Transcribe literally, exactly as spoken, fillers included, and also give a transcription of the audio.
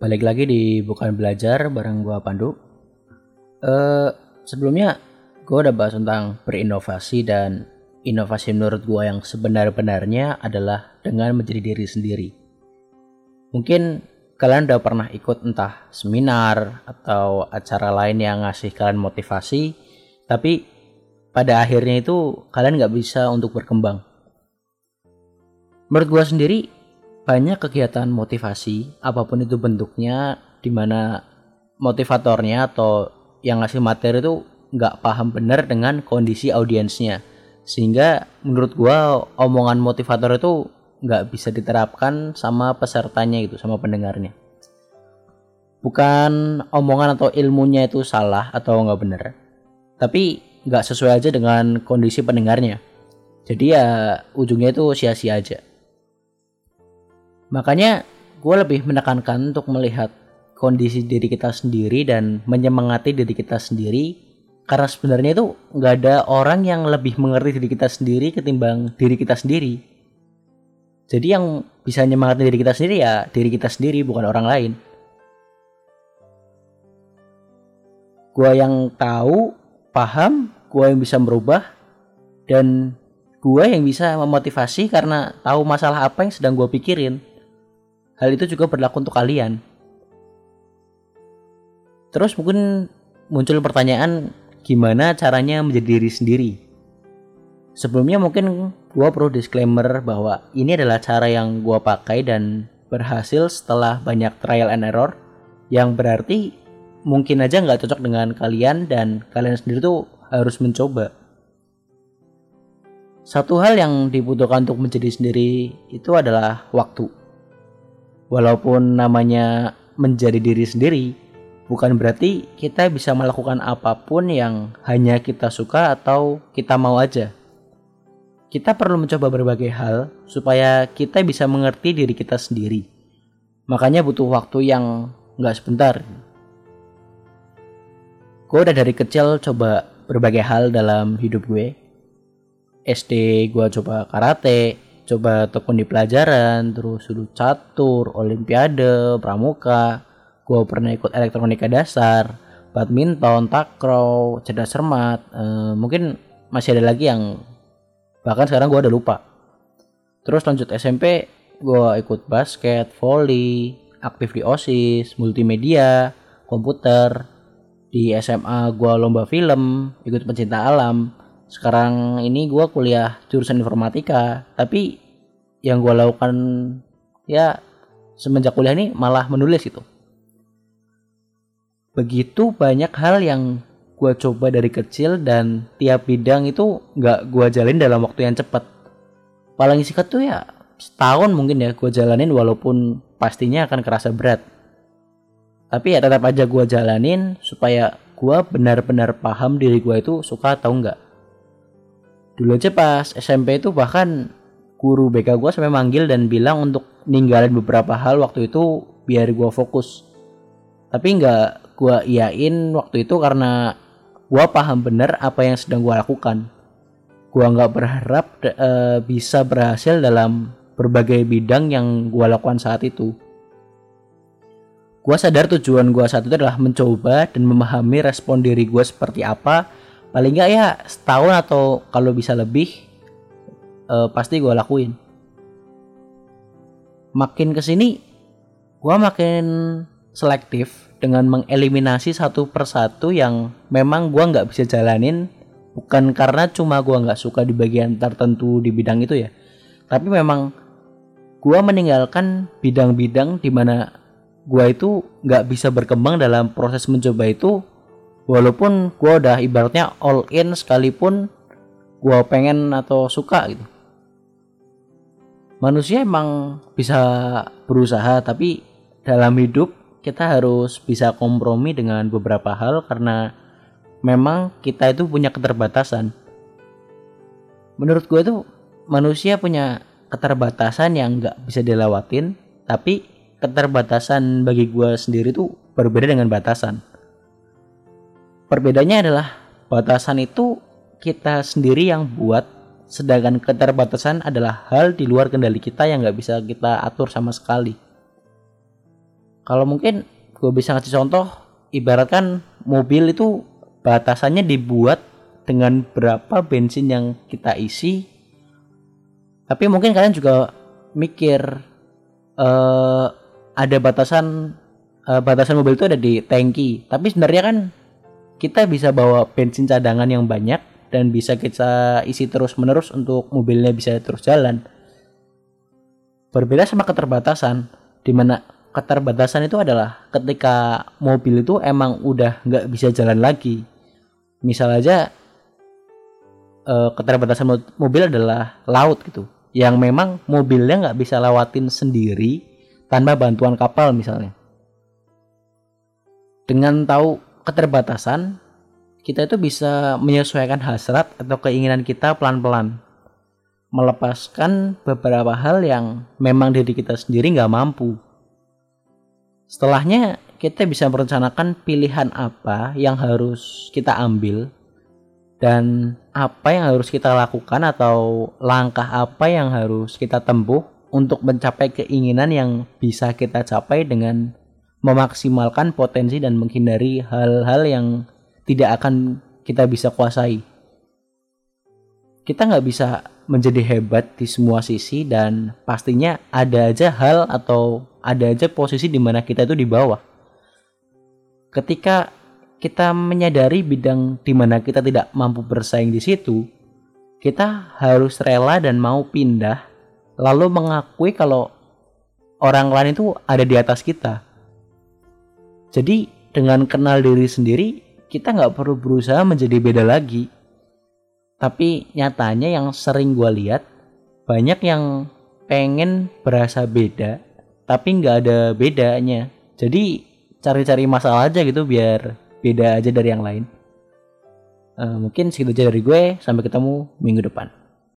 Balik lagi di Bukan Belajar bareng gua Pandu. Uh, sebelumnya gua udah bahas tentang berinovasi, dan inovasi menurut gua yang sebenar-benarnya adalah dengan menjadi diri sendiri. Mungkin kalian udah pernah ikut entah seminar atau acara lain yang ngasih kalian motivasi, tapi pada akhirnya itu kalian nggak bisa untuk berkembang. Menurut gua sendiri, banyak kegiatan motivasi, apapun itu bentuknya, dimana motivatornya atau yang ngasih materi itu nggak paham benar dengan kondisi audiensnya, sehingga menurut gua omongan motivator itu nggak bisa diterapkan sama pesertanya gitu, sama pendengarnya. Bukan omongan atau ilmunya itu salah atau nggak benar, tapi nggak sesuai aja dengan kondisi pendengarnya. Jadi ya ujungnya itu sia-sia aja. Makanya gue lebih menekankan untuk melihat kondisi diri kita sendiri dan menyemangati diri kita sendiri, karena sebenarnya itu gak ada orang yang lebih mengerti diri kita sendiri ketimbang diri kita sendiri. Jadi yang bisa menyemangati diri kita sendiri ya diri kita sendiri, bukan orang lain. Gue yang tahu, paham, gue yang bisa merubah, dan gue yang bisa memotivasi karena tahu masalah apa yang sedang gue pikirin. Hal itu juga berlaku untuk kalian. Terus mungkin muncul pertanyaan, gimana caranya menjadi diri sendiri? Sebelumnya mungkin gue perlu disclaimer bahwa ini adalah cara yang gue pakai dan berhasil setelah banyak trial and error, yang berarti mungkin aja gak cocok dengan kalian, dan kalian sendiri tuh harus mencoba. Satu hal yang dibutuhkan untuk menjadi sendiri itu adalah waktu. Walaupun namanya menjadi diri sendiri, bukan berarti kita bisa melakukan apapun yang hanya kita suka atau kita mau aja. Kita perlu mencoba berbagai hal supaya kita bisa mengerti diri kita sendiri. Makanya butuh waktu yang gak sebentar. Gue udah dari kecil coba berbagai hal dalam hidup gue. S D gue coba karate, coba tekun di pelajaran, terus dulu catur, olimpiade, pramuka. Gue pernah ikut elektronika dasar, badminton, takraw, cerdas cermat. E, mungkin masih ada lagi yang bahkan sekarang gue udah lupa. Terus lanjut S M P, gue ikut basket, volley, aktif di OSIS, multimedia, komputer. Di S M A gue lomba film, ikut pencinta alam. Sekarang ini gue kuliah jurusan informatika, tapi yang gue lakukan ya semenjak kuliah ini malah menulis gitu. Begitu banyak hal yang gue coba dari kecil, dan tiap bidang itu gak gue jalin dalam waktu yang cepat. Paling singkat tuh ya setahun mungkin ya gue jalanin, walaupun pastinya akan kerasa berat. Tapi ya tetap aja gue jalanin supaya gue benar-benar paham diri gue itu suka atau enggak. Dulu aja pas S M P itu bahkan guru B K gue sampai manggil dan bilang untuk ninggalin beberapa hal waktu itu biar gue fokus. Tapi nggak gue iyain waktu itu karena gue paham bener apa yang sedang gue lakukan. Gue nggak berharap uh, bisa berhasil dalam berbagai bidang yang gue lakukan saat itu. Gue sadar tujuan gue saat itu adalah mencoba dan memahami respon diri gue seperti apa. Paling nggak ya setahun atau kalau bisa lebih eh, pasti gue lakuin. Makin kesini gue makin selektif dengan mengeliminasi satu persatu yang memang gue nggak bisa jalanin, bukan karena cuma gue nggak suka di bagian tertentu di bidang itu ya, tapi memang gue meninggalkan bidang-bidang di mana gue itu nggak bisa berkembang dalam proses mencoba itu. Walaupun gue udah ibaratnya all in sekalipun gue pengen atau suka gitu. Manusia emang bisa berusaha, tapi dalam hidup kita harus bisa kompromi dengan beberapa hal karena memang kita itu punya keterbatasan. Menurut gue tuh manusia punya keterbatasan yang gak bisa dilewatin, tapi keterbatasan bagi gue sendiri tuh berbeda dengan batasan. Perbedaannya adalah batasan itu kita sendiri yang buat, sedangkan keterbatasan adalah hal di luar kendali kita yang gak bisa kita atur sama sekali. Kalau mungkin gue bisa ngasih contoh, ibaratkan mobil itu batasannya dibuat dengan berapa bensin yang kita isi. Tapi mungkin kalian juga mikir uh, ada batasan uh, batasan mobil itu ada di tangki. Tapi sebenarnya kan kita bisa bawa bensin cadangan yang banyak dan bisa kita isi terus-menerus untuk mobilnya bisa terus jalan. Berbeda sama keterbatasan, di mana keterbatasan itu adalah ketika mobil itu emang udah nggak bisa jalan lagi. Misal aja keterbatasan mobil adalah laut gitu, yang memang mobilnya nggak bisa lewatin sendiri tanpa bantuan kapal misalnya. Dengan tahu keterbatasan, kita itu bisa menyesuaikan hasrat atau keinginan kita pelan-pelan, melepaskan beberapa hal yang memang diri kita sendiri nggak mampu. Setelahnya kita bisa merencanakan pilihan apa yang harus kita ambil dan apa yang harus kita lakukan atau langkah apa yang harus kita tempuh untuk mencapai keinginan yang bisa kita capai dengan memaksimalkan potensi dan menghindari hal-hal yang tidak akan kita bisa kuasai. Kita nggak bisa menjadi hebat di semua sisi dan pastinya ada aja hal atau ada aja posisi di mana kita itu di bawah. Ketika kita menyadari bidang di mana kita tidak mampu bersaing di situ, kita harus rela dan mau pindah, lalu mengakui kalau orang lain itu ada di atas kita. Jadi dengan kenal diri sendiri, kita nggak perlu berusaha menjadi beda lagi. Tapi nyatanya yang sering gue lihat, banyak yang pengen berasa beda tapi nggak ada bedanya. Jadi cari-cari masalah aja gitu biar beda aja dari yang lain. Uh, mungkin segitu aja dari gue. Sampai ketemu minggu depan.